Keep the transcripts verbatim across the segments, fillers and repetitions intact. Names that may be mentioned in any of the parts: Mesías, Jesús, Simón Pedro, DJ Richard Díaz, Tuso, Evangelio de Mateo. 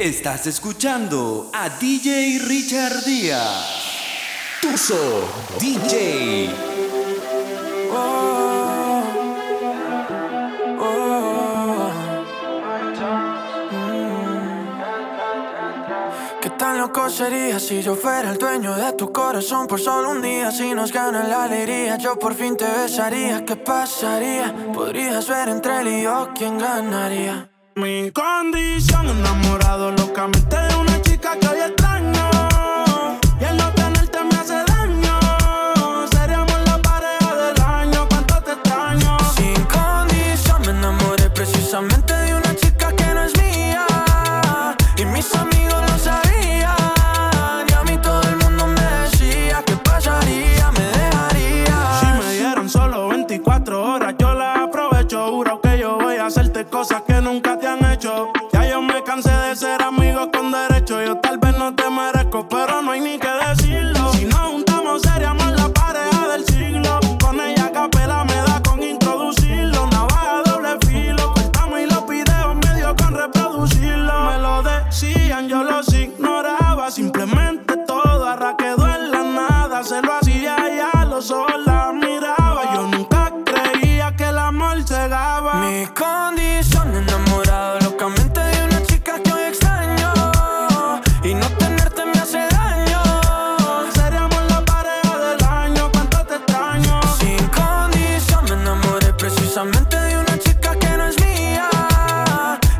Estás escuchando a D J Richard Díaz. Tuso D J. Oh, oh, oh. Mm. ¿Qué tan loco sería si yo fuera el dueño de tu corazón por solo un día? Si nos gana la alegría, yo por fin te besaría. ¿Qué pasaría? Podrías ver entre él y yo quién ganaría. Mi condición, enamorado locamente de una chica que hoy extraño, y el no tenerte me hace daño. Seríamos la pareja del año, cuánto te extraño. Sin condición, me enamoré precisamente de una chica que no es mía, y mis amigos lo sabían, y a mí todo el mundo me decía que pasaría, me dejaría. Si me dieron solo veinticuatro horas, yo las aprovecho. Juro que yo voy a hacerte cosas que nunca. Ya yo me cansé de ser amigos con derecho. Yo tal vez no te merezco, pero no hay ni que decirlo. Si nos juntamos seríamos la pareja del siglo. Con ella a capela me da con introducirlo. Navaja doble filo, cortamos y los videos medio con reproducirlo. Me lo decían, yo los ignoraba. Simplemente todo ahora quedó en la nada. Se lo hacía y a los ojos la miraba. Yo nunca creía que el amor cegaba. Mi condición, enamorado locamente de una chica que hoy extraño, y no tenerte me hace daño. Seríamos la pareja del año, cuánto te extraño. Sin condición, me enamoré precisamente de una chica que no es mía,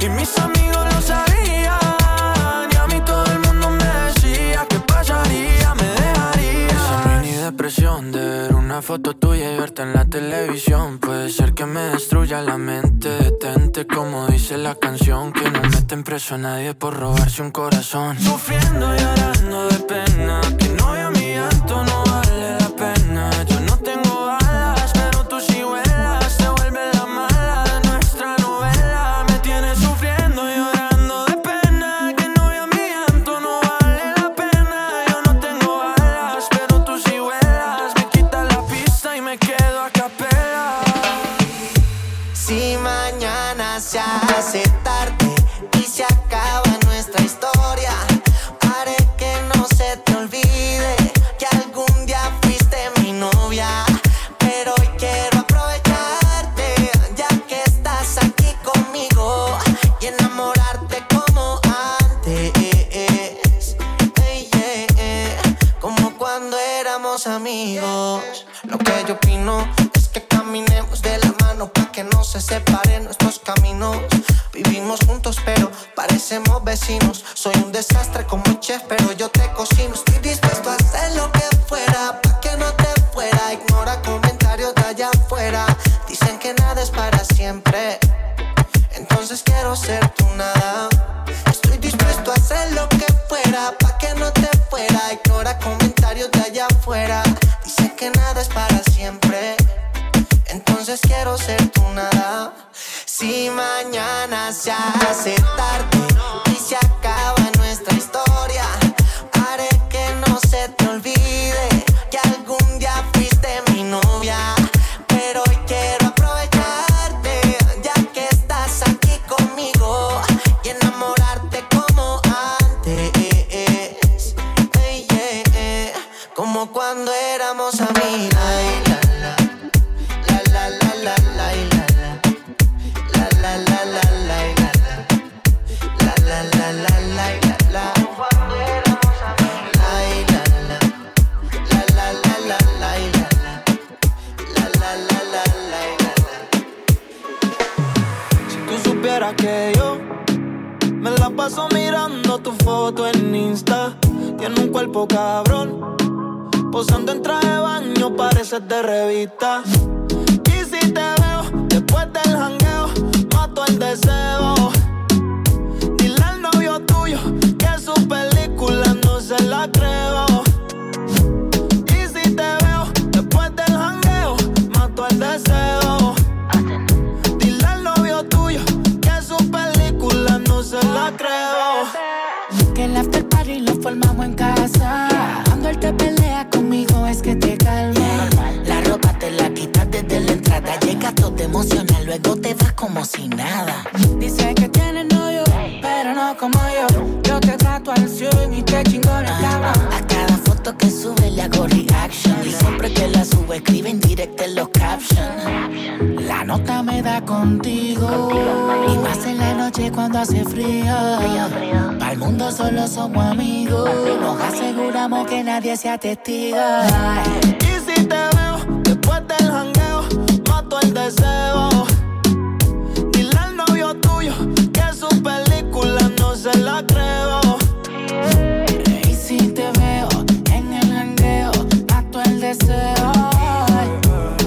y mis amigos lo sabían, y a mí todo el mundo me decía que pasaría, me dejaría. Esa mini depresión de ver una foto tuya y verte en la televisión puede ser que me destruya la mente. Como dice la canción, que no meten preso a nadie por robarse un corazón. Sufriendo y llorando de pena, que no vea mi llanto, no vale la pena. Yo no tengo alas, pero tú sí vuelas. Te vuelve la mala de nuestra novela. Me tienes sufriendo y llorando de pena, que no vea mi llanto, no vale la pena. Yo no tengo alas, pero tú sí vuelas. Me quitas la pista y me quedo a capela. Si mañana se hace tarde y se acaba nuestra historia, haré que no se te olvide que algún día fuiste mi novia. Pero hoy quiero aprovecharte, ya que estás aquí conmigo, y enamorarte como antes, hey, yeah, yeah. Como cuando éramos amigos. Lo que yo opino es que caminemos de la mano pa' que no se separen nuestros caminos. Vivimos juntos pero parecemos vecinos. Soy un desastre como un chef pero yo te cocino. Estoy dispuesto a hacer lo que fuera pa' que no te fuera. Ignora comentarios de allá afuera, dicen que nada es para siempre. Entonces quiero ser tu nada. Estoy dispuesto a hacer lo que fuera pa' que no te fuera. Ignora comentarios de allá afuera, dicen que nada es para siempre. Entonces quiero ser tu nada. Si mañana se hace tarde y se acaba nuestra historia, haré que no se te olvide que algún día fuiste mi novia. Pero hoy quiero aprovecharte, ya que estás aquí conmigo, y enamorarte como antes, hey, yeah, yeah. Como cuando éramos amigas. Que yo me la paso mirando tu foto en Insta. Tiene un cuerpo cabrón, posando en traje de baño, pareces de revista. Y si te veo después del jangueo, mato el deseo. Dile al novio tuyo que su película no se la creo. Y si te veo después del jangueo, mato el deseo. Dile al novio tuyo su película no se la creo. Que el after party lo formamos en casa. Cuando él te pelea conmigo es que te calma. La ropa te la quitas desde la entrada. Llegas, todo te emociona, luego te vas como si nada. Dice que tiene novio, pero no como yo. lo escriben directo en los captions. La nota me da contigo, y más en la noche cuando hace frío. Pa'l mundo solo somos amigos, nos aseguramos que nadie sea testigo. Y si te veo después del jangueo, mato el deseo. Dile al novio tuyo que su película no se la creo.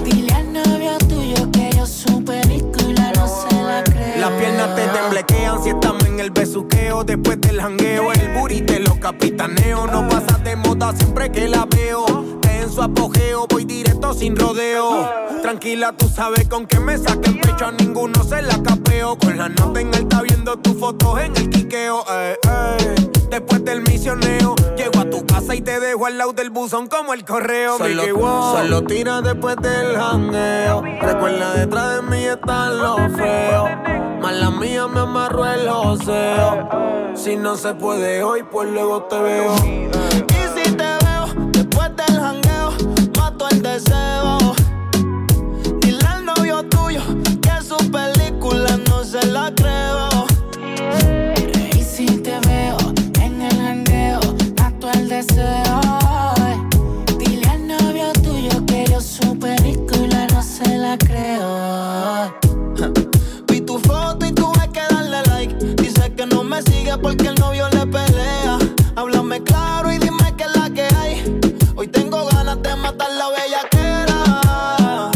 Dile al novio tuyo que yo su película no se la creo. Las piernas te temblequean si estamos en el besuqueo. Después del jangueo, el booty te lo capitaneo. No pasas de moda siempre que la veo. Te en su apogeo, voy directo sin rodeo. Tranquila, tú sabes con qué me saquen pecho. A ninguno se la capeo. Con la nota en alta viendo tus fotos en el quiqueo. Eh, eh. Después del misioneo, llego a tu casa y te dejo al lado del buzón como el correo. Solo, wow. Solo tira después del jangueo. Recuerda, detrás de mí están los feos. Mala mía, me amarró el joseo. Si no se puede hoy, pues luego te veo. Y si te veo después del jangueo, mato el deseo. Dile al novio tuyo que su película no se la creo. Dile al novio tuyo que yo su película no se la creo. Vi tu foto y tuve que darle like. Dice que no me sigue porque el novio le pelea. Háblame claro y dime que es la que hay. Hoy tengo ganas de matar la bellaquera.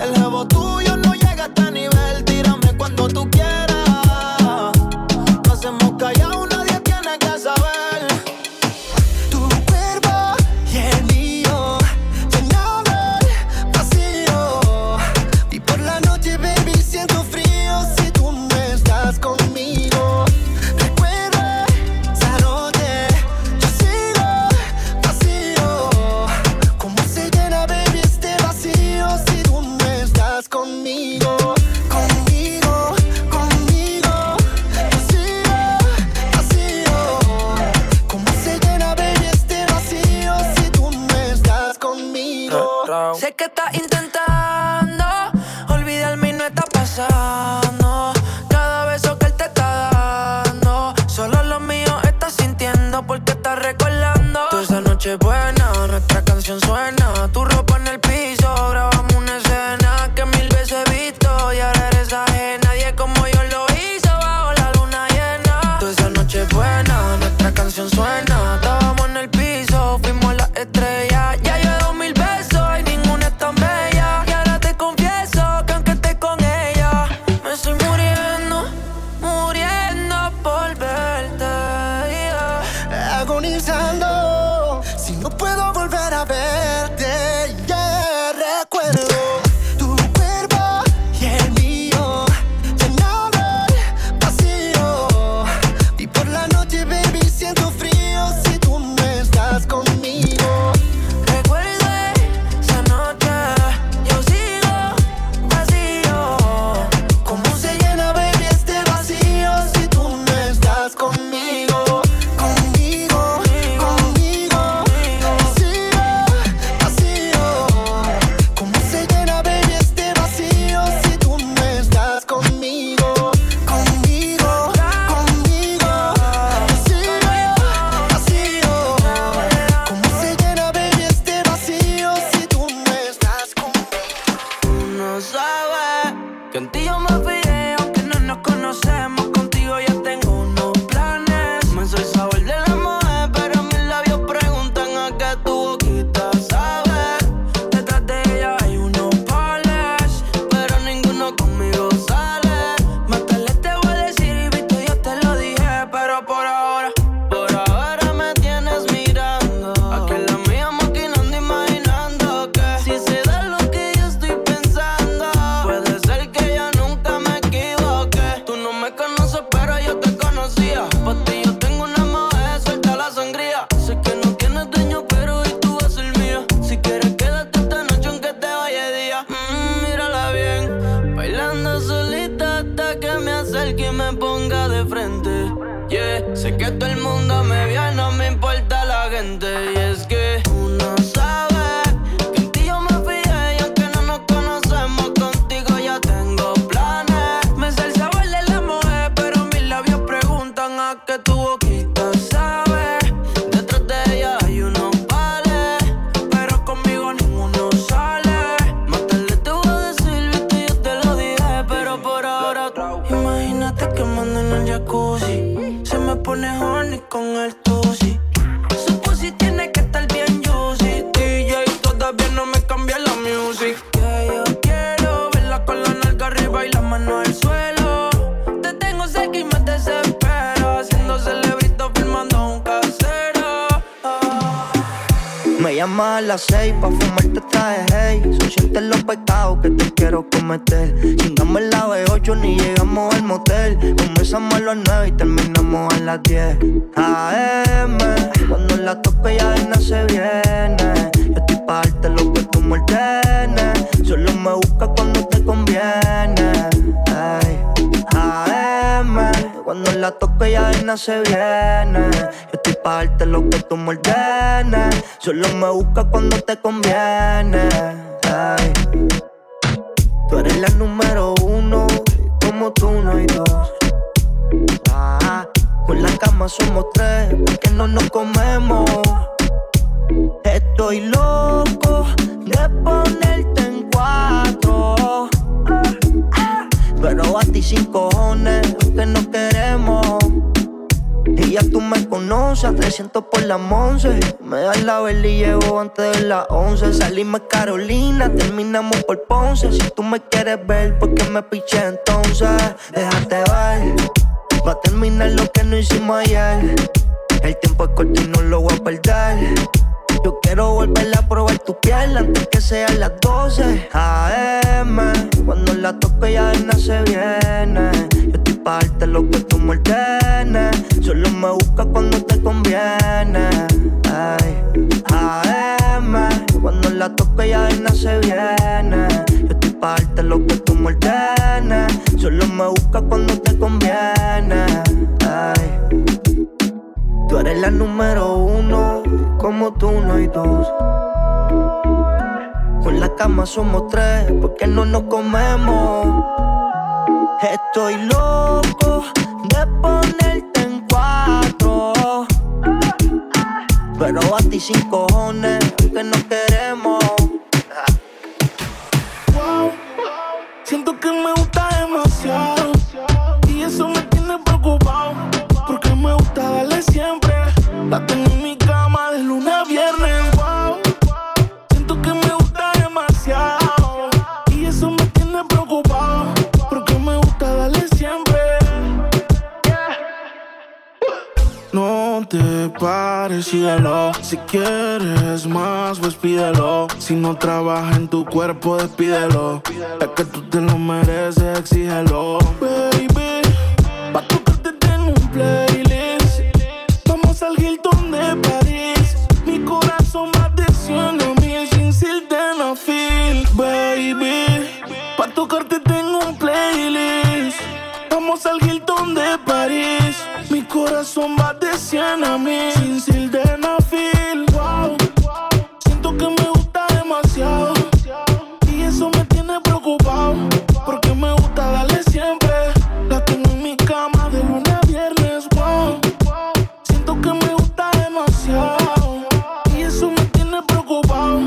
El jevo tuyo no llega a este nivel. Tírame cuando tú quieras. Lo hacemos callado, nadie tiene que saber. Y es que uno sabe que en ti yo me está quemando en el jacuzzi. Se me pone horny con el Tusi. Su pussy tiene que estar bien juicy. D J todavía no me cambia la music. Que yo quiero verla con la nalga arriba y la mano al suelo. Te tengo cerca y me desespero, haciendo celebrito filmando un casero. Ah. Me llama a las seis pa' fumarte traje, hey. Son siete los pecados que te quiero cometer. Chingamos la B ocho ni llegamos al motel. Comenzamos a las nueve y terminamos a las diez A M Cuando la toque ya de nada se viene. Yo estoy pa' darte lo que tú me ordenes. Solo me busca cuando te conviene, hey. A M Cuando la toque ya de nada se viene. Yo estoy pa' darte lo que tú me ordenes. Solo me busca cuando te conviene, ay. Tú eres la número uno, como tú no hay dos. Ah, con la cama somos tres, porque no nos comemos. Estoy loco de ponerte en cuatro, pero a ti sin cojones, que no queremos. Y ya tú me conoces, trescientos por las once. Me das la vela y llevo antes de las once. Salimos Carolina, terminamos por Ponce. Si tú me quieres ver, ¿por qué me piché entonces? Déjate ver, va a terminar lo que no hicimos ayer. El tiempo es corto y no lo voy a perder. Yo quiero volver a probar tu piel antes que sean las doce A M Cuando la toque ya de nada se viene. Yo estoy pa' darte lo que tú me ordenes. Solo me busca cuando te conviene, ay. A M Cuando la toque ya de nada se viene. Yo estoy pa' darte lo que tú me ordenes. Solo me busca cuando te conviene, ay. Tú eres la número uno, como tú no hay dos. Con la cama somos tres, porque no nos comemos. Estoy loco de ponerte en cuatro, pero a ti sin cojones, que no queremos. Wow, siento que me gusta demasiado y eso me tiene preocupado, porque me gusta darle siempre. La tengo en mi cama de lunes a viernes, wow. Siento que me gusta demasiado y eso me tiene preocupado, porque me gusta darle siempre. No te pares, síguelo. Si quieres más, pues pídelo. Si no trabaja en tu cuerpo, despídelo. Es que tú te lo mereces, exígelo. Baby, pa' tocarte tengo un play. Corazón va de cien a mil, sin sildenafil. Wow, siento que me gusta demasiado y eso me tiene preocupado, porque me gusta darle siempre. La tengo en mi cama de lunes a viernes. Wow, siento que me gusta demasiado y eso me tiene preocupado,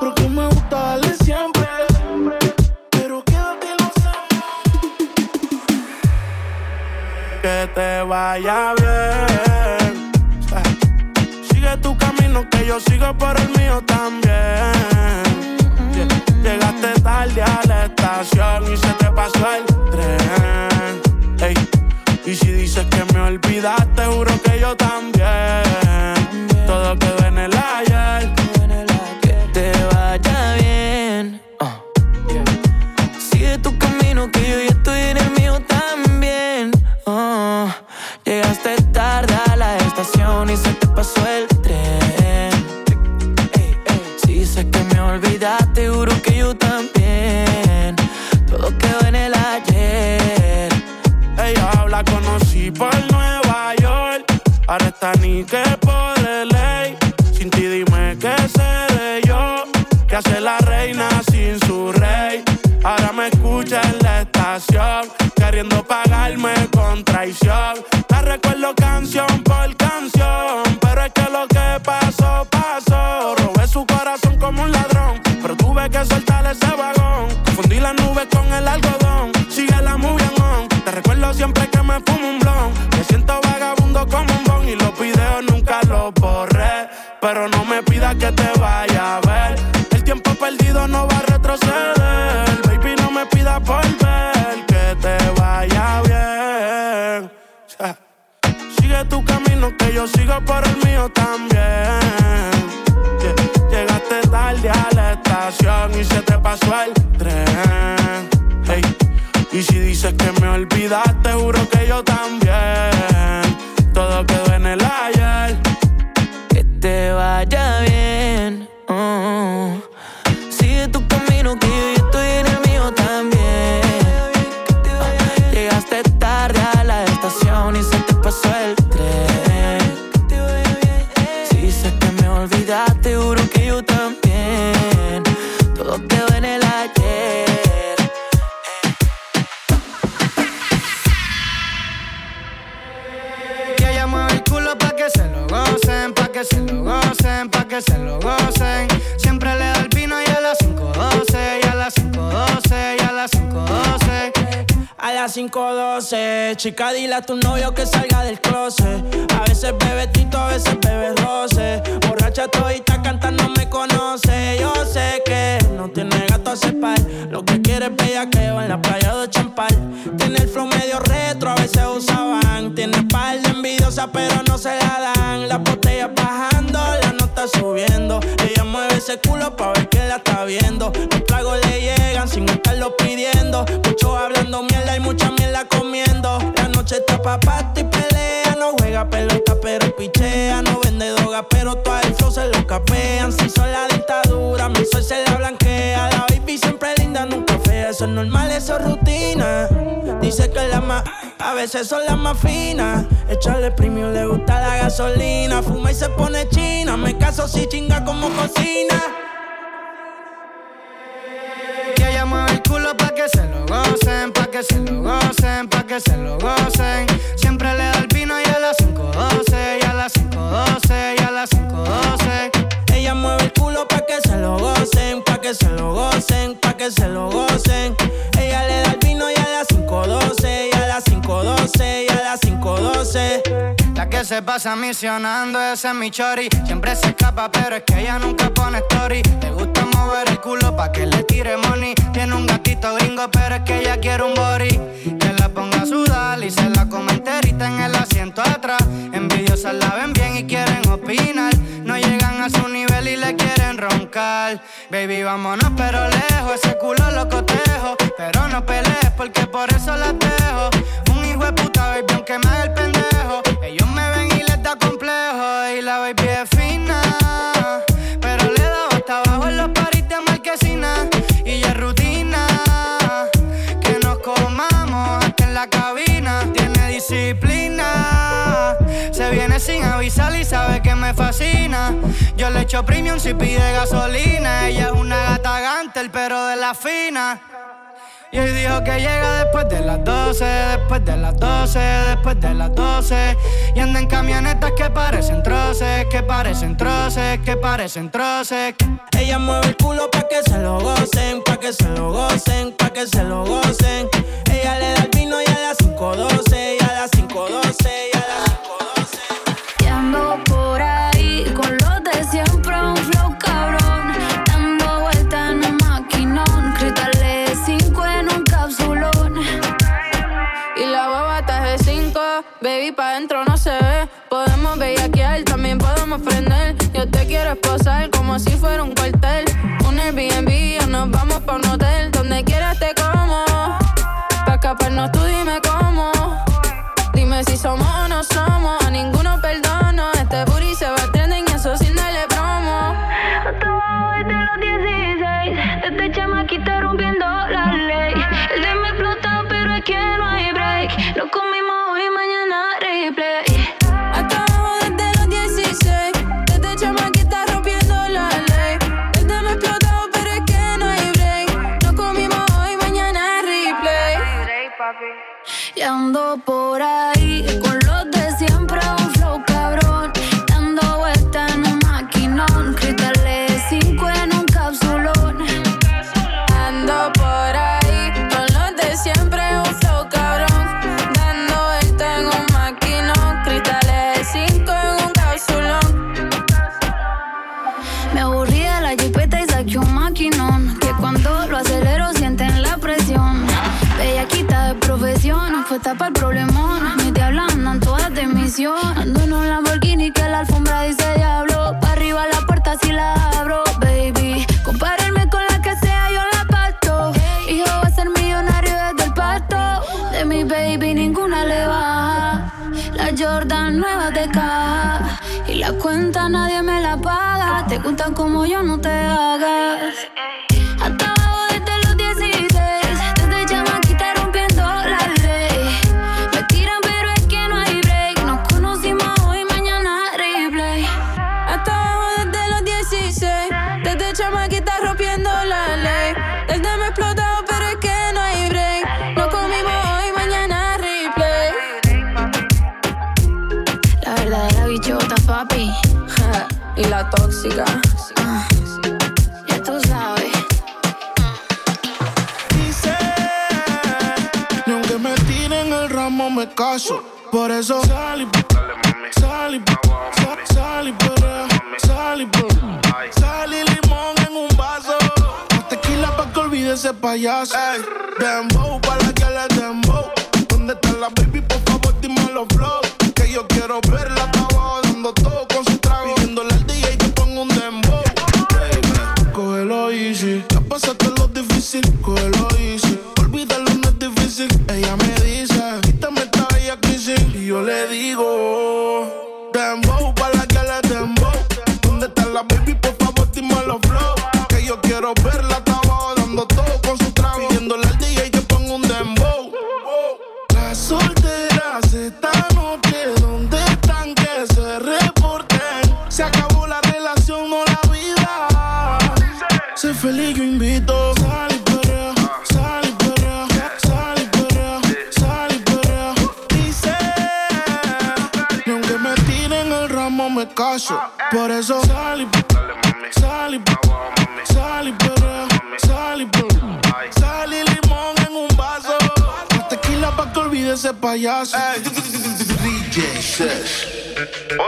porque me gusta darle siempre. Pero quédate en los años. Que te vaya bien. Yo sigo por el mío también. Llegaste tarde a la estación y se te pasó el tren. Ey. Y si dices que me olvidaste, juro que yo también. Todo quedó en el ayer. Que te vaya bien. Uh. Sigue tu camino, que yo ya estoy en el mío también. Uh. Llegaste tarde a la estación y se te pasó el tren. Que me olvidaste, juro que yo también. Todo quedó en el ayer. Ella la conocí por Nueva York. Ahora está ni que por L A. Sin ti dime qué seré yo. ¿Qué hace la reina sin su rey? Ahora me escucha en la estación, queriendo pagarme con traición. La recuerdo canción por canción, pero es que lo que pasó, pasó. Robé su corazón como un ladrón, pero tuve que soltar ese vagón. Confundí las nubes con el algodón, sigue la movie on. Te recuerdo siempre que que me fumo un blunt. Me siento vagabundo como un bon. Y los videos nunca los borré. Pero no me pidas que te vaya a ver. El tiempo perdido no va a retroceder. Baby, no me pidas volver. Que te vaya bien. Sigue tu camino que yo sigo por el mío también. Llegaste tarde a la estación y se te pasó el tren. Hey. Y si dices que me olvidaste, juro que yo también. Todo quedó en el ayer. Que te vaya bien. Oh. Sigue tu camino que yo estoy en el mío también. Que te vaya bien. Llegaste tarde a la estación y se te pasó el tren. Que te vaya bien. Si dices que me olvidaste, juro que yo también. Todo quedó en el ayer. Se lo gocen, pa' que se lo gocen, pa' que se lo gocen. Siempre le da el vino y a las cinco doce, y a las cinco doce, y a las cinco doce. A las cinco doce, chica, dile a tu novio que salga del closet. A veces bebe tito, a veces bebe roce. Borracha todita cantando me conoce. Yo sé que no tiene gato a cepar. Lo que quiere es bellaqueo en la playa de Champal. Tiene el flow medio retro, a veces usaban. Tiene par de envidiosas, pero no se la dan. Las botellas bajando, la nota subiendo. Ella mueve ese culo pa' ver que la está viendo. Los tragos le llegan sin estarlo pidiendo. Muchos hablando mierda y mucha mierda comiendo. La noche está pa' pasto y pelea. No juega pelota pero pichea. No vende droga pero todo el flow se lo capean. Si son la dictadura, mi sol se la blanquea. La baby siempre linda, nunca fea. Eso es normal, eso es rutina. Dice que las más, a veces son las más finas. Echarle premium, le gusta la gasolina. Fuma y se pone china. Me caso si chinga como cocina. Que ella mueve el culo pa' que se lo gocen, pa' que se lo gocen, pa' que se lo gocen. Siempre le da el vino y a las cinco doce, y a las cinco doce, y a las cinco doce. Ella mueve el culo pa' que se lo gocen, pa' que se lo gocen, pa' que se lo gocen. Ella le da el vino y a las cinco doce, y a las cinco doce, y a las cinco doce. La que se pasa misionando, ese es mi chori. Siempre se escapa, pero es que ella nunca pone story. Le gusta mover el culo pa' que le tire money. Tiene un gatito gringo, pero es que ella quiere un body. Que la ponga a sudar y se la come enterita en el asiento atrás. Envidiosas la ven bien y quieren opinar. No llegan a su nivel y le quieren roncar. Baby, vámonos pero lejos, ese culo lo cotejo. Pero no pelees porque por eso la dejo. Un hijo de puta, baby, aunque me haga el pendejo. Ellos me ven y les da complejo. Y la baby es fina, pero le da hasta abajo en los paris de Marquesina. Y ya es rutina que nos comamos hasta en la cabina. Tiene disciplina, se viene sin avisar y sabe que me fascina. Yo le echo premium si pide gasolina. Ella es una gata gantel pero de la fina. Y hoy dijo que llega después de las doce, después de las doce, después de las doce. Y anda en camionetas que parecen troces, que parecen troces, que parecen troces. Ella mueve el culo pa' que se lo gocen, pa' que se lo gocen, pa' que se lo gocen. Ella le da el vino y a las cinco doce, y a las cinco doce, y a las cinco doce. Y ando por ahí con los de siempre, un flow cabrón. Dando vueltas en un maquinón, cristales. Cinco en un capsulón. Y la babata es de cinco. Baby, pa' dentro no se ve. Podemos bellaquear, también podemos prender. Yo te quiero esposar como si fuera un cuartel. Un Airbnb o nos vamos pa' un hotel. Donde quieras te como. Pa' escaparnos tú dime cómo. Dime si somos o no somos. A ninguno perdono. Este booty se va a trending y eso sin darle promo. Hasta abajo desde los dieciséis. Desde chamaquita rompiendo la ley. El de me explota pero es que no hay break. Lo comimos hoy y mañana replay. Hasta abajo desde los dieciséis. Desde chamaquita rompiendo la ley. El de me explota pero es que no hay break. Lo comimos hoy y mañana replay. Y ando por ahí con los de siempre, un flow cabrón. Dando vueltas en un maquinón. Cristales cinco en un capsulón. Ando por ahí con los de siempre, un flow cabrón. Dando pa'l problemón. Ni te hablan, andan todas de misión. Ando en un Lamborghini que la alfombra dice diablo. Pa' arriba la puerta si la abro, baby. Compárenme con la que sea, yo la pacto. Hijo va a ser millonario desde el pacto. De mi baby ninguna le baja. La Jordan nueva de caja. Y la cuenta nadie me la paga. Te gustan como yo, no te hagas. Hasta y la tóxica, ah, ya tú sabes. Dice, ni aunque me tiren el ramo me caso. Por eso sal y sal y sal y perrea, sal y perrea, sal y limón en un vaso. Más tequila pa' que olvide ese payaso. Ey, dembow pa' la que le dembow. ¿Dónde está la baby? Por favor dime los flow. Que yo quiero verla hasta abajo dando todo con su trago. Pidiéndole al D J que ponga un dembow. Baby, cógelo easy. Ya pasaste lo difícil, cógelo easy. Olvídalo, no es difícil. Ella me dice, quítame esta bella crisis. Y yo le digo, dembow pa' la que le dembow. ¿Dónde está la baby? Por favor dime los flow. Que yo quiero verla hasta abajo dando todo con su trago. Pidiéndole al D J que ponga un dembow. La soltera se está feliz, yo invito. Sal y perrea, sal y perrea, sal y perrea, sal y perrea. Dice, y aunque me tiren el ramo me caso. Por eso sal y perrea, sal y perrea, sal y perrea, sal y perrea, sal y limón en un vaso. Más tequila pa' que olvide ese payaso. D J Sesh.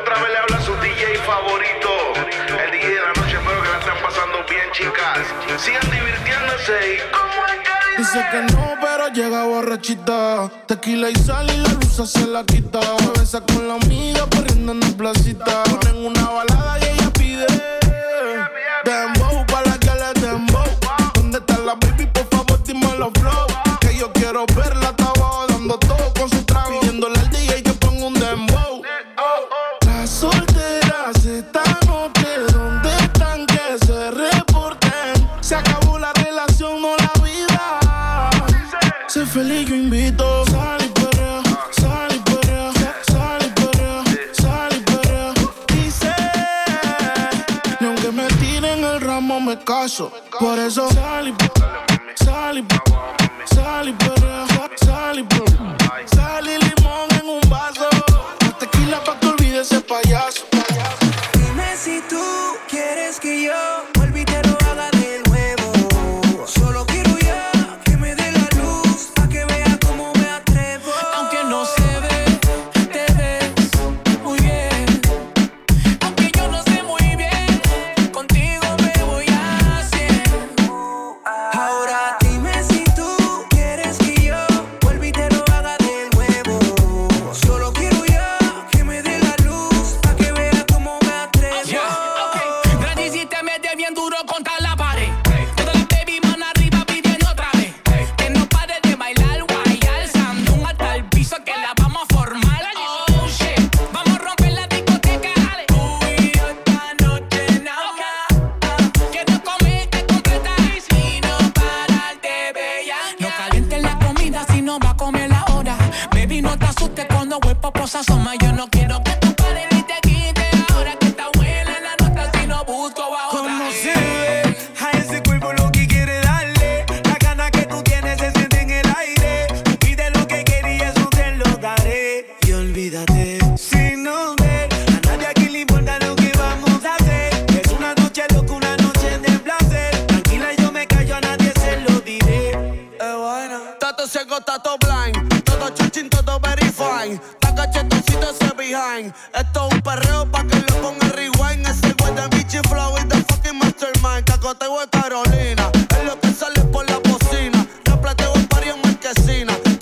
Otra vez le habla su D J favorito, el D J de la noche. Espero que la estén pasando bien, chicas. Sigan divirtiéndose y como el cariño. Dice que no, pero llega borrachita. Tequila y sal y la luz se la quita. Me besa con la amiga corriendo en la placita. Ponen una balada y ella pide dembow pa' la que le dembow. ¿Dónde está la baby? Por favor dime los flow. Que yo quiero verla hasta abajo dando todo con su trago. Pidiéndole al D J que ponga un dembow. La soltera se está feliz, yo invito. Sal y perrea, sal y perrea, sal y perrea, sal y perrea. Dice, y aunque me tiren el ramo me caso. Por eso sal y perrea, sal y perrea, sal y perrea, sal y perrea, sal y limón en un vaso. La tequila pa' que olvide ese payaso. Dime si tú quieres que yo volví te lo haga de nuevo. Solo quiero yo. Te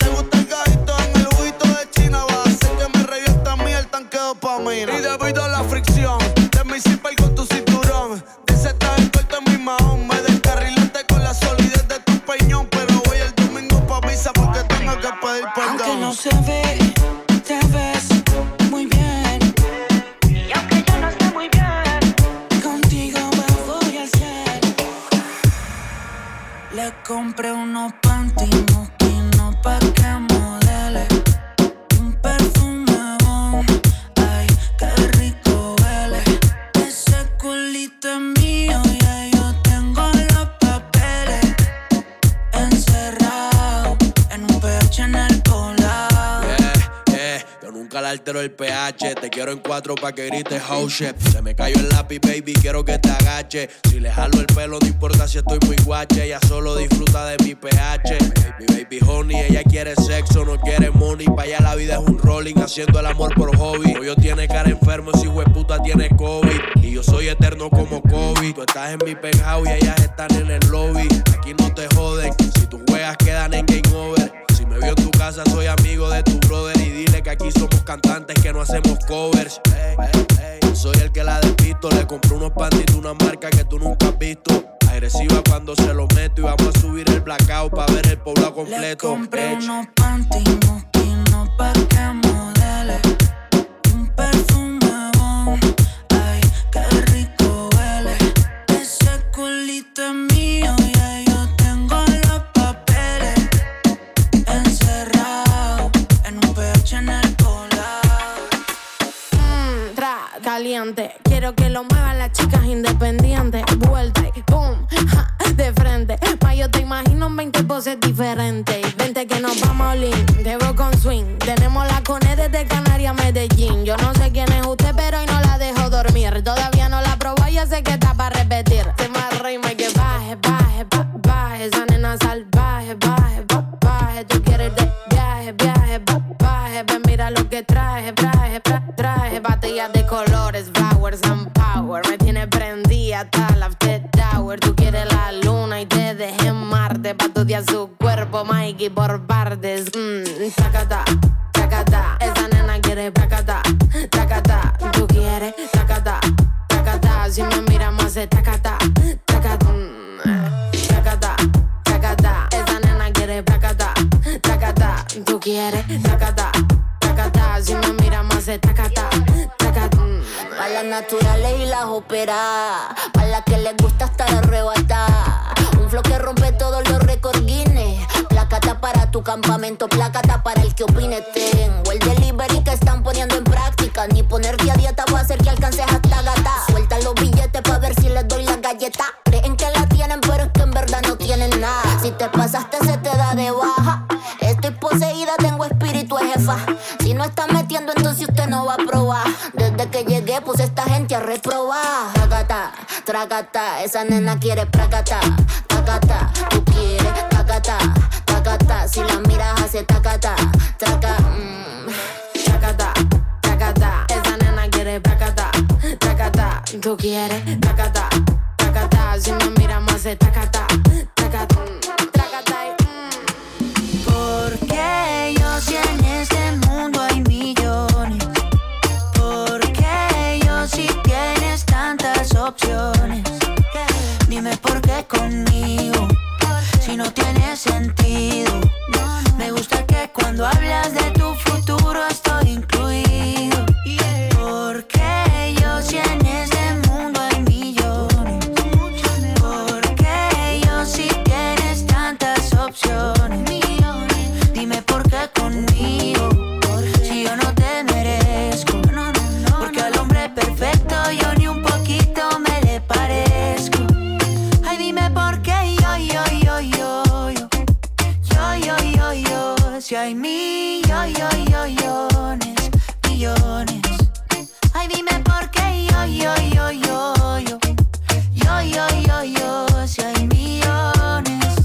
gusta el gajito en el Wii domina. Y debido a la fricción de mi zipper con tu cinturón, dice traje corto en mi mahón. Me descarrilaste con la solidez de tu peñón, pero voy el domingo pa' misa porque tengo que pedir perdón. Aunque no se ve, te ves muy bien, y aunque yo no esté muy bien, contigo me voy al cien. Le compré unos panties mosquinos pa' que modele, un perfume bon, ay, qué rico huele. Ese culito es mío, ya yo tengo los papeles, encerrado en un pecho en el polar. Eh, eh, yo nunca le altero el pH, te quiero en cuatro pa' que grites house shit. Se me cayó el lápiz, baby, quiero que te agache. Si le jalo el pelo, no importa si estoy muy guache, ella solo disfruta de mi pH. Mi baby honey, ella quiere sexo, no quiere money. Pa' allá la vida es un rolling, haciendo el amor por hobby. No, yo tiene cara enfermo, ese hueputa tiene COVID. Y yo soy eterno como Kobe. Tú estás en mi penthouse y ellas están en el lobby. Aquí no te joden, si tus juegas quedan en game over. Si me vio en tu casa, soy amigo de tu brother. Y dile que aquí somos cantantes, que no hacemos covers. Hey, hey, hey. Yo soy el que la despisto, le compré unos panties de una marca que tú nunca has visto. Agresiva cuando se lo meto y vamos a subir el blackout pa' ver el poblado completo. Le compré Ech. unos panties mosquinos pa' que modele, un perfume bon, ay, qué rico huele. Ese culito es mío, ya yo tengo los papeles, encerrado en un pecho en el polar. Mmm, tra, caliente. Quiero que lo muevan las chicas independientes. Vuelta y boom, ja, de frente. Pa' yo te imagino en veinte poses diferentes. Vente que nos vamos a Olin, debo con swing. Tenemos la cone desde Canarias a Medellín. Yo no sé quién es usted, pero hoy no la dejo dormir. Todavía no la probó, yo sé que está pa' repetir. Se me arrima y que baje, baje, ba, baje. Esa nena salvaje, baje, ba, baje. Tú quieres de viaje, viaje, ba, baje. Ven, mira lo que traje, traje, traje, traje. Batillas de colores, flowers and power. Me tiene prendida hasta la after hour. Tú quieres la luna y te dejé en Marte. Pa' estudiar su cuerpo, Mikey, por partes. Mmm, tacata, tacata. Esa nena quiere tacata, tacata. Tú quieres tacata, tacata. Si me miras más es tacata, tacata. Mmm, tacata, tacata. Esa nena quiere tacata, tacata. Tú quieres tacata, tacata. Si me miras más es tacata, tacata. Pa' las naturales y las óperas, pa' las que les gusta hasta la arrebatada. Un flow que rompe todos los récords Guinness. Placata para tu campamento, placata para el que opine. Tengo el delivery que están poniendo en práctica. Ni ponerte a dieta va a hacer que alcances hasta gata. Suelta los billetes pa' ver si les doy la galleta. Creen que la tienen, pero es que en verdad no tienen nada. Si te pasaste se te da de baja. Estoy poseída, tengo espíritu de jefa. Si no está metiendo, entonces usted no va a probar. Desde que llegué puse a esta gente a reprobar. Tracata, tracata, esa nena quiere placata, tacata, tú quieres tacata, tacata. Si la miras hace tacata, traca, mmm, tacata, tacata. Esa nena quiere placata, tacata, tú quieres tacata, tacata. Si me miras más hace tacata, tacata, mmm, tacata. Mmm. Porque yo si en este mundo hay millones. Porque yo si tienes tantas opciones. Dime por qué conmigo, si no tiene sentido. Me gusta que cuando hablas de tu futuro estoy incluido. Porque yo si en este mundo hay millones. Porque yo si tienes tantas opciones. Dime por qué conmigo, si yo no te merezco. Porque al hombre perfecto yo ni un poquito me le parezco. Si hay millones, millones. Ay, dime por qué yo, yo, yo, yo, yo. Yo, yo, yo, yo. Si hay millones,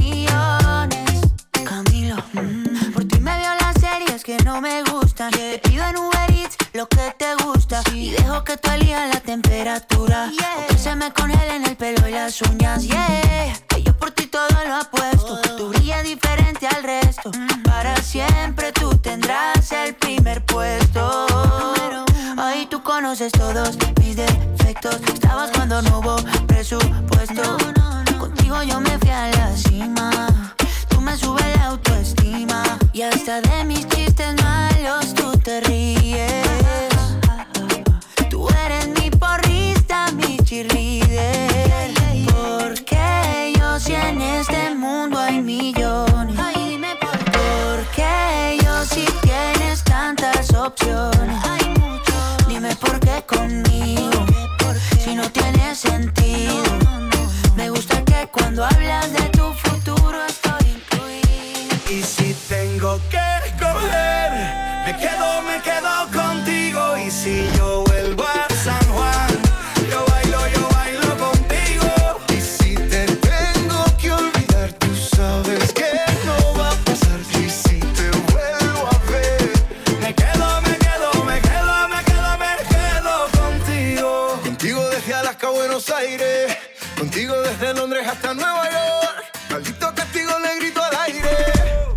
millones. Camilo, mm. Por ti me veo las series que no me gustan, yeah. Te pido en Uber Eats lo que te gusta, sí. Y dejo que tú elijas la temperatura, yeah. O que se me congelen el pelo y las uñas, yeah. Yo por ti todo lo apuesto, oh. Tú brillas diferente al resto, mm. Para siempre tú tendrás el primer puesto. conoces todos mis defectos. Estabas cuando no hubo presupuesto. No, no, no. Contigo yo me fui a la cima. Tú me subes la autoestima. Y hasta de mis chistes malos tú te ríes. Tú eres mi porrista, mi cheerleader. Porque yo si en este mundo hay millones. Porque yo si tienes tantas opciones. Dime por qué conmigo, si no tiene sentido. Me gusta que cuando hablas de tu futuro estoy incluido. Y si tengo que escoger, me quedo, me quedo contigo. Y si yo vuelvo a San Juan, yo bailo, yo bailo contigo. Y si te tengo que olvidar, tú sabes que no va a pasar. Y si te vuelvo a ver, me quedo, me quedo, me quedo, me quedo, me quedo contigo. Contigo desde Alaska a Buenos Aires, contigo desde Londres hasta Nueva York. Maldito castigo le grito al aire.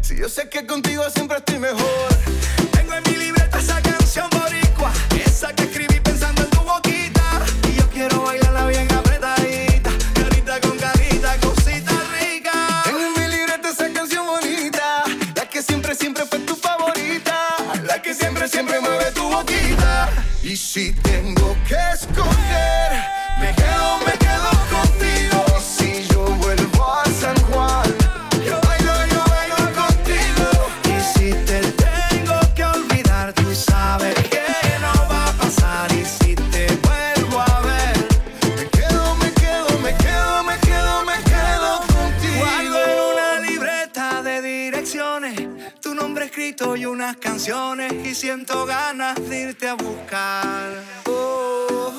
Si yo sé que contigo siempre estoy mejor. Tengo en mi libreta esa canción boricua, esa que escribí pensando en tu boquita. Y yo quiero bailarla bien apretadita, carita con carita, cosita rica. Tengo en mi libreta esa canción bonita, la que siempre, siempre fue tu favorita, la que siempre, siempre mueve tu boquita. Y si tengo que escoger, me quedo, me quedo contigo. Y si yo vuelvo a San Juan, yo bailo, yo bailo contigo. Y si te tengo que olvidar, tú sabes que no va a pasar. Y si te vuelvo a ver, me quedo, me quedo, me quedo, me quedo, me quedo contigo. Guardo en una libreta de direcciones tu nombre escrito y unas canciones. Y siento ganas de irte a buscar. Oh.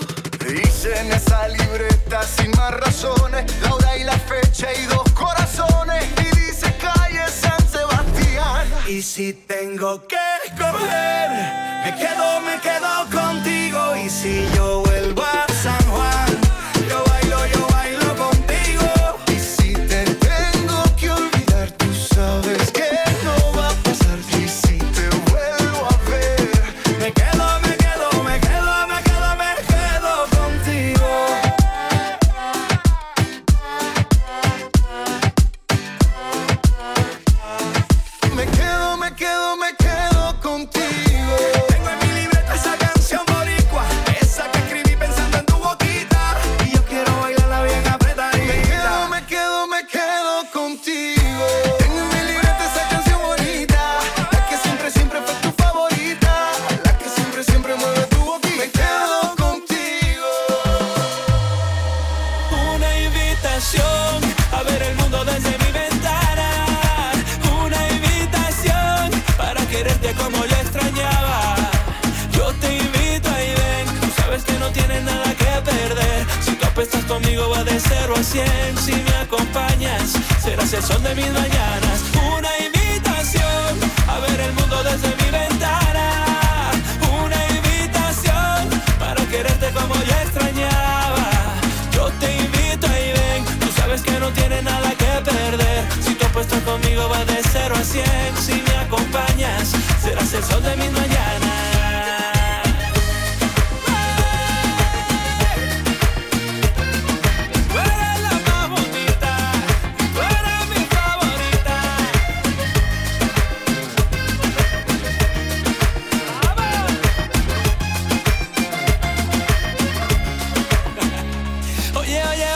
Hice en esa libreta sin más razones la hora y la fecha y dos corazones. Y dice calle San Sebastián. Y si tengo que escoger, me quedo, me quedo contigo. Y si yo vuelvo a San Juan, yo bailo, yo bailo contigo. Y si te tengo que olvidar, tú sabes que no va a pasar. Y si te vuelvo a ver, me quedo, me quedo, me quedo, me quedo, me quedo contigo. Me quedo, me quedo, me quedo contigo. Tengo en mi libreta esa canción boricua, esa que escribí pensando en tu boquita. Y yo quiero bailarla bien apretadita. Me quedo, me quedo, me quedo contigo. Tengo en mi libreta esa canción bonita, la que siempre, siempre fue tu favorita, la que siempre, siempre mueve tu boquita. Me quedo contigo. Una invitación a ver el mundo desde mi ventana. Una invitación para quererte como yo extrañaba. Yo te invito y ven, tú sabes que no tienes nada que perder. Si tú apestas conmigo va de cero a cien. Si me acompañas serás el sol de mis mañanas. Una invitación a ver el mundo desde mi ventana. Una invitación para quererte como yo extrañaba. Yo te invito y ven, tú sabes que no tienes nada que perder. Si tú apuestas conmigo va de cero a cien. Si me acompañas serás el sol de mis mañanas. Tú eres la más bonita, tú eres mi favorita. Oye, oye, oye, dime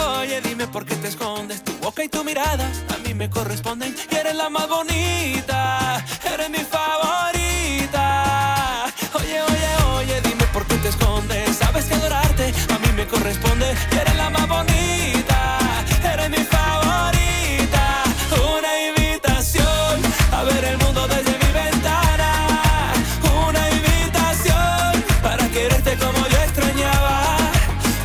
por qué te escondes. Tu boca y tu mirada a mí me corresponden. Y eres la más bonita, eres mi favorita. Oye, oye, oye, dime por qué te escondes. Sabes que adorarte a mí me corresponde. Y eres la más bonita, eres mi favorita. Una invitación a ver el mundo desde mi ventana. Una invitación para quererte como yo extrañaba.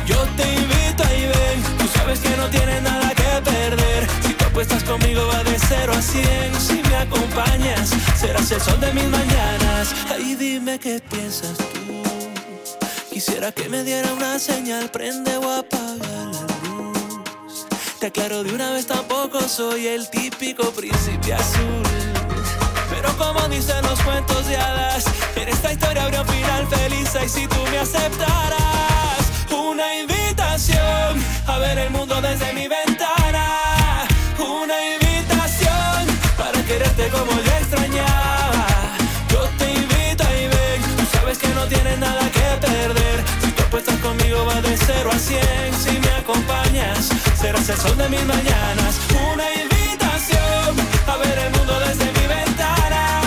Yo te invito y ven, tú sabes que no tienes nada que perder. Si tú apuestas conmigo va de cero a cien. Si me acompañas serás el sol de mis mañanas. Ay, dime qué piensas tú. Quisiera que me diera una señal, prende o apaga la luz. Te aclaro de una vez, tampoco soy el típico príncipe azul. Pero como dicen los cuentos de hadas, en esta historia habría un final feliz. Hay Ay, si tú me aceptaras una invitación a ver el mundo desde mi ventana, una invitación para quererte como yo extrañaba. Yo te invito y ven, tú sabes que no tienes nada que perder. Si tú apuestas conmigo va de cero a cien. Si me acompañas serás el sol de mis mañanas. Una invitación a ver el mundo desde mi ventana,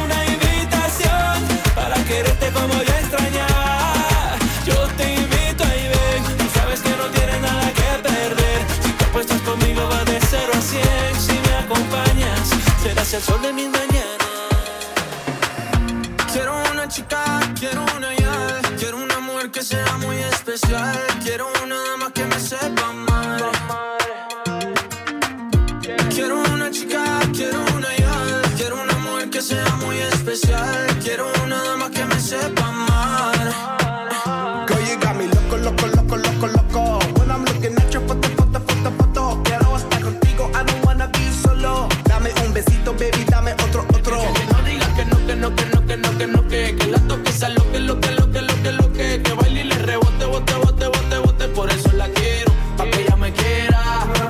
una invitación para quererte como yo extrañaba. Yo te invito y ven, tú sabes que no tienes nada que perder. Si tú apuestas conmigo va de cero a cien. Si me acompañas serás el sol de mis mañanas. Quiero una chica, quiero una ya, quiero una mujer que sea muy especial, quiero una dama que me sepa amar. Quiero una chica, quiero una ya, quiero una mujer que sea muy especial, quiero una dama que me sepa amar. Girl, you got me loco, loco, loco, loco, loco. When I'm looking at your foto, foto, foto, foto. Quiero estar contigo, I don't wanna be solo. Dame un besito, baby, dame otro, otro. Que no, que no, que no, que no, que que la toque, esa lo que, lo que, lo que, lo que, lo que, que baile y le rebote, bote, bote, bote, bote, por eso la quiero, pa' que ella me quiera.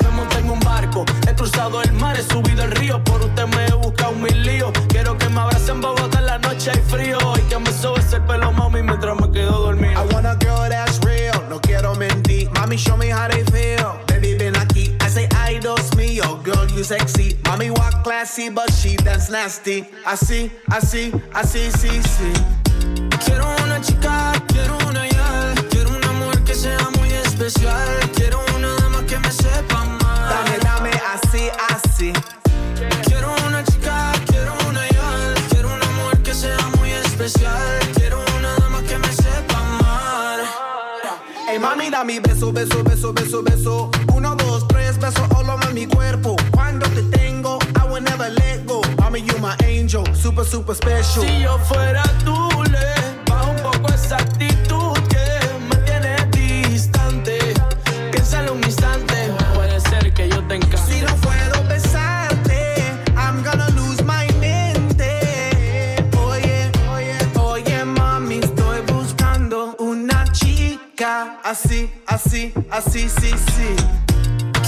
Me monté en un barco, he cruzado el mar, he subido el río, por usted me he buscado mil líos. Quiero que me abracen en Bogotá en la noche, hay frío, y que me sobes el pelo, mami, mientras me quedo dormido. I want a girl that's real, no quiero mentir, mami, show me how they feel. Baby, ven aquí, I say, ay, Dios mío, girl, you sexy. Mami walk classy, but she dance nasty. Así, así, así, sí, sí. Quiero una chica, quiero una ya, quiero una mujer que sea muy especial, quiero una dama que me sepa amar. Dame, dame, así, así. Quiero una chica, quiero una ya, quiero una mujer que sea muy especial, quiero una dama que me sepa amar. Hey mami, dame beso, beso, beso, beso, beso. Uno, dos, tres, beso all over mi cuerpo. Cuando te tengo, I will never let go. Mami, you my angel, super, super special. Si yo fuera tú, le bajo un poco esa actitud que me tiene distante. Piénsalo un instante, puede ser que yo te encante. Si no puedo besarte, I'm gonna lose my mente. Oye, oye, oye, mami, estoy buscando una chica así, así, así, sí, sí.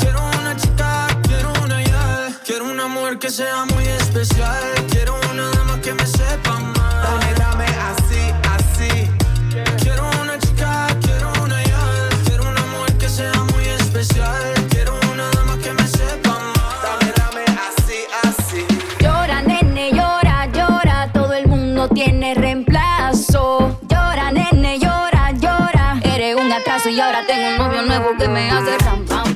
Quiero una chica, quiero una ya, quiero una mujer que sea muy especial, quiero una dama que me sepa amar. Dame, dame, así, así. Quiero una chica, quiero una ya, quiero una mujer que sea muy especial, quiero una dama que me sepa amar. Dame, dame, así, así. Llora, nene, llora, llora, todo el mundo tiene reemplazo. Llora, nene, llora, llora, eres un atraso y ahora tengo un novio nuevo que me hace ram, pam, pam.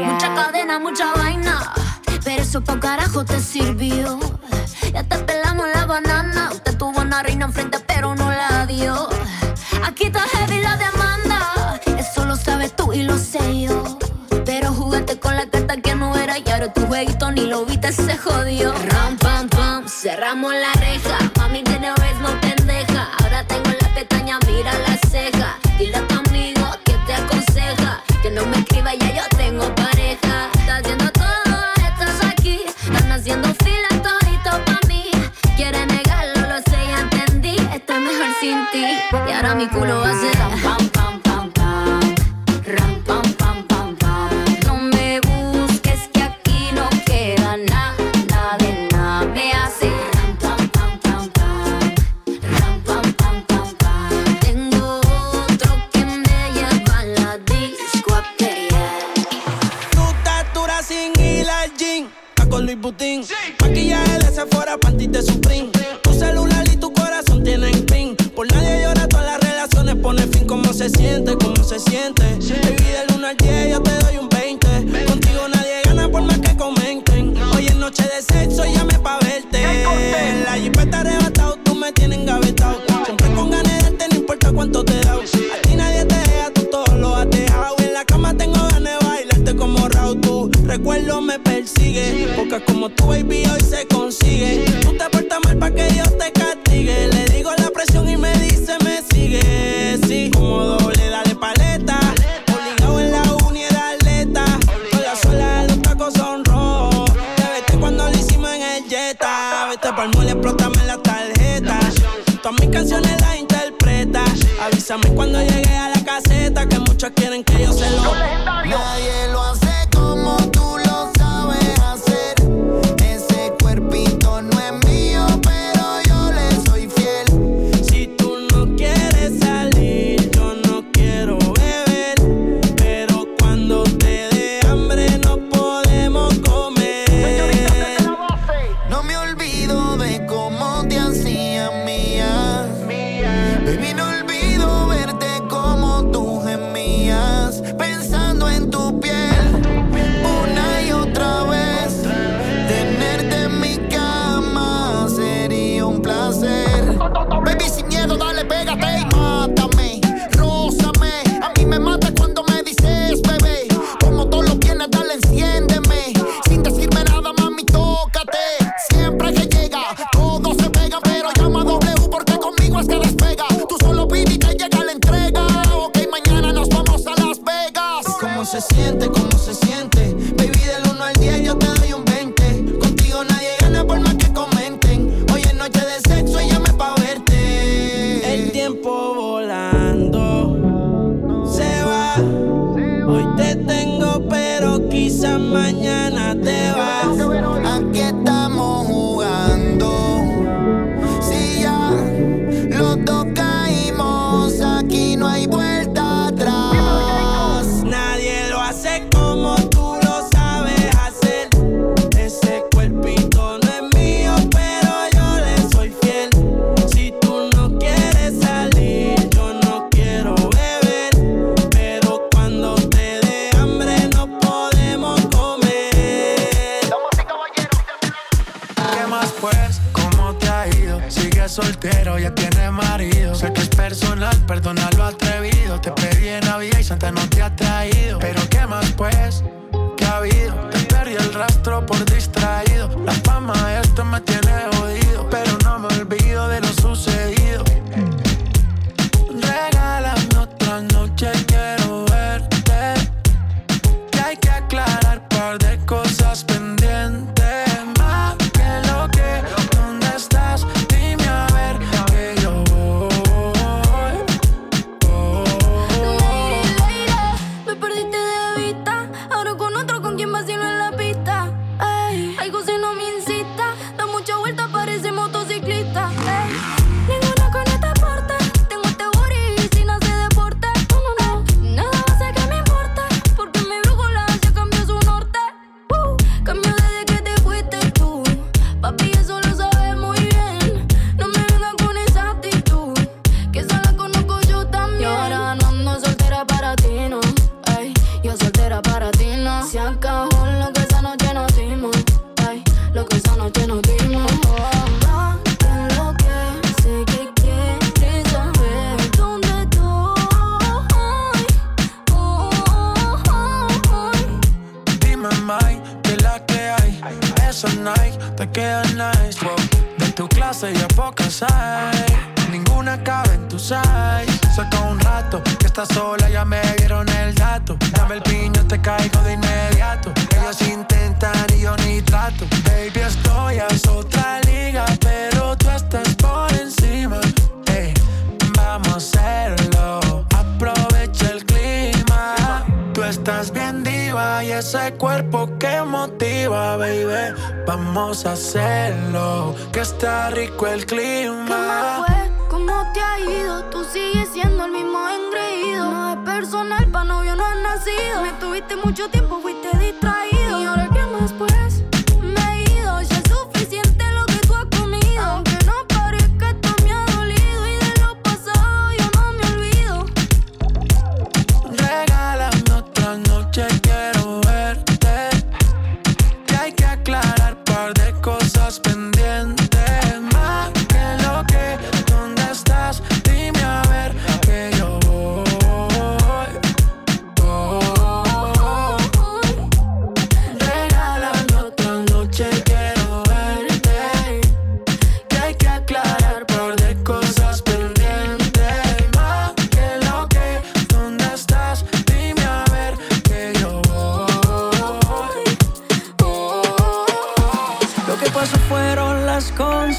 Mucha cadena, mucha vaina, pero eso pa' carajo te sirvió. Ya te pelamos la banana, usted tuvo una reina enfrente pero no la dio. Aquí está heavy la demanda, eso lo sabes tú y lo sé yo. Pero jugaste con la carta que no era y ahora tu jueguito ni lo viste, se jodió. Ram, pam, pam, cerramos la reja, mami tiene no pendeja. Ahora tengo la pestaña, mira la ceja, dile a tu amigo que te aconseja. Que no me escriba, ya yo tengo pareja. Estás haciendo todo, estás aquí. Están haciendo fila todito pa' mí. Quiere negarlo, lo sé, ya entendí. Estoy mejor sin ti. Y ahora mi culo va a ser ram, pam, pam, pam, pam. Ram, pam, pam, pam, pam. No me busques que aquí no queda nada, nada de nada. Me hace ram, pam, pam, pam, pam. Ram, pam, pam, pam, pam. Tengo otro que me lleva la disco. Sin hilar jean, con Louis Vuitton, sí. Maquillaje de Sephora, panties de Supreme. Tu celular y tu corazón tienen pin. Por nadie llora, todas las relaciones pone fin. Cómo se siente, cómo se siente, sí. Baby, del uno al diez yo te doy un veinte. Contigo nadie gana por más que comenten, no. Hoy es noche de sexo y llame pa' verte. La jipeta arrebatado, tú me tienes engavetado, no. Siempre con ganas de verte, no importa cuánto te da, sí. A ti nadie te deja, tú todo lo has dejado. En la cama tengo ganas de bailarte como Raúl. Recuerdo me persigue, sí, porque como tu baby hoy se consigue, sí. Tú te portas mal pa' que Dios te castigue. pa'l mole, explótame la tarjeta. Todas mis canciones las interpreta. Avísame cuando llegue a la caseta, que muchos quieren que yo se lo... Nadie lo hace como tú lo sabes hacer. Ese cuerpito no es mío, pero yo le soy fiel. Si tú no quieres salir, yo no quiero beber, pero cuando te dé hambre no podemos comer. No me olvido de cómo te hacías mía, mía. Baby, no olvido verte como tú gemías, pensando en tu piel. Se siente como se siente, baby, del uno al diez yo te doy un veinte. Contigo nadie gana por más que comenten. Hoy es noche de sexo y llame pa' verte. El tiempo volando se va. Hoy te tengo, pero quizás mañana te vas. Aquí estamos jugando. Si ya los dos caímos, aquí no hay vuelta atrás. Soltero, ya tiene marido. Sé que es personal, perdona lo atrevido. Te pedí en Navidad y Santa no te ha traído. Pero qué más pues, qué ha habido. Te perdí el rastro por distraído. La fama de esto me tiene jodido, pero no me olvido de lo sucedido. Regálame otra noche, quiero verte. Que hay que aclarar par de cosas pendientes. Vamos a hacerlo, que está rico el clima. ¿Qué más fue? ¿Cómo te ha ido? Tú sigues siendo el mismo engreído. No es personal, pa' novio no has nacido. Me tuviste mucho tiempo, fuiste distraído. Y ahora qué más pues, me he ido. Ya es suficiente lo que tú has comido. Aunque no parezca, esto me ha dolido. Y de lo pasado yo no me olvido. Regálame otra noche, quiero verte. Que hay que aclarar de cosas pendientes, más que lo que, ¿dónde estás? Dime a ver que yo voy, voy.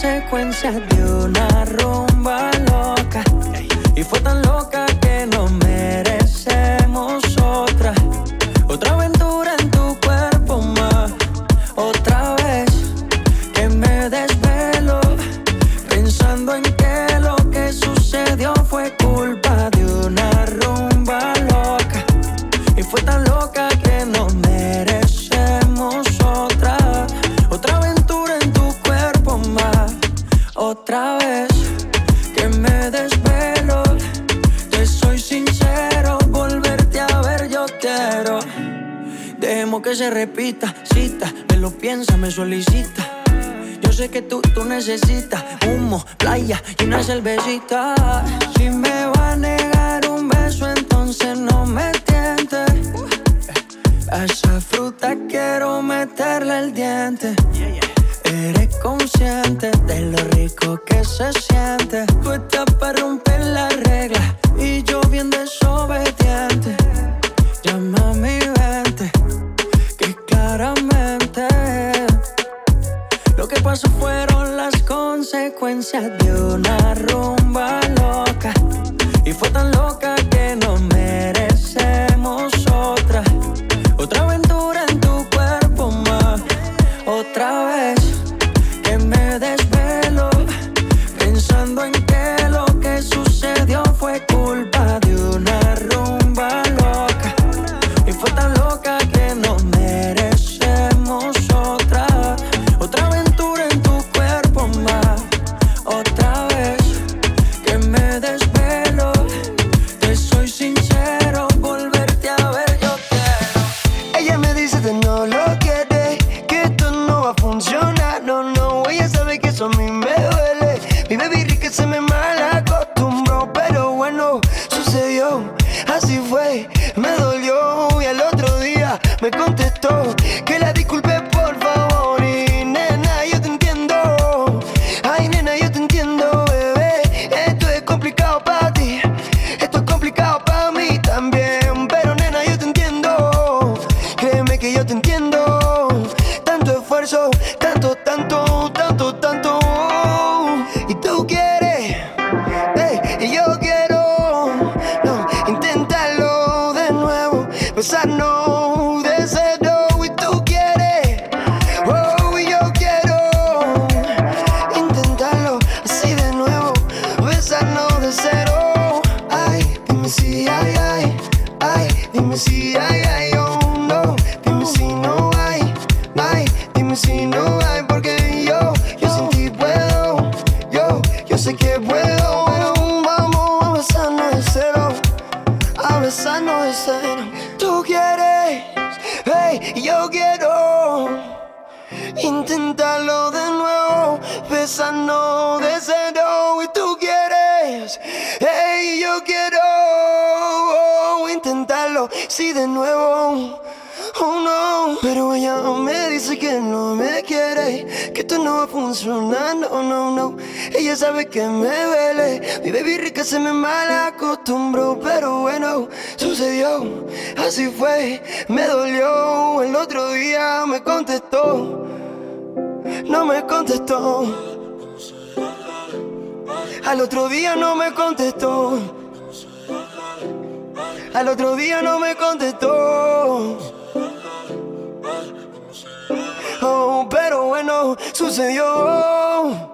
consecuencia de una rumba loca. Y fue tan loca que no merecemos otra. Otra aventura en tu cuerpo más. Otra vez que me desvelo pensando en que lo que sucedió fue culpa de una rumba loca. Y fue tan loca que no merecemos otra. Otra aventura en tu cuerpo más. Otra vez que me desvelo. Dejemos que se repita, cita, me lo piensa, me solicita. Yo sé que tú, tú necesitas humo, playa y una cervecita. Si me va a negar un beso, entonces no me tiente. A esa fruta quiero meterle el diente. Eres consciente de lo rico que se siente. Tú estás para romper la regla y yo bien desobediente. Llama a mi mente, que claramente lo que pasó fueron las consecuencias de una rumba loca. Y fue tan loca que no merecemos otra. Otra aventura en tu cuerpo más. Otra vez que me desvelo pensando en que lo que sucedió fue culpa de una rumba loca. Fue tan loca que no merecemos otra. Otra aventura en tu cuerpo más. Otra vez que me desvelo. Te soy sincero, volverte a ver yo quiero. Ella me dice que no lo quiere, que esto no va a funcionar. No, no, ella sabe que eso a mí me duele. Mi baby rica se me mal acostumbró, pero bueno, sucedió, así fue, me dolió. Me contestó que la disculpe por favor. Y nena, yo te entiendo. Ay, nena, yo te entiendo, bebé. Esto es complicado para ti. Esto es complicado para mí también. Pero nena, yo te entiendo. Créeme que yo te entiendo. Tanto esfuerzo, tanto, tanto, tanto, tanto. Y tú quieres, hey, y yo quiero. No, inténtalo de nuevo. Besarnos. Si hay, hay o oh, no, dime si no hay, hay, dime si no hay, porque yo, yo sin ti puedo, yo, yo sé que puedo. Bueno, vamos a besarnos de cero, a besarnos de cero. Tú quieres, hey, yo quiero, inténtalo de nuevo, besarnos de cero. Y tú quieres, hey, yo quiero. Intentarlo, sí, de nuevo, oh no. Pero ella me dice que no me quiere, que esto no va a funcionar, no, no, no. Ella sabe que me duele, mi baby rica se me mal acostumbró, pero bueno, sucedió, así fue, me dolió. El otro día me contestó, no me contestó. Al otro día no me contestó. Al otro día no me contestó. Oh, pero bueno, sucedió.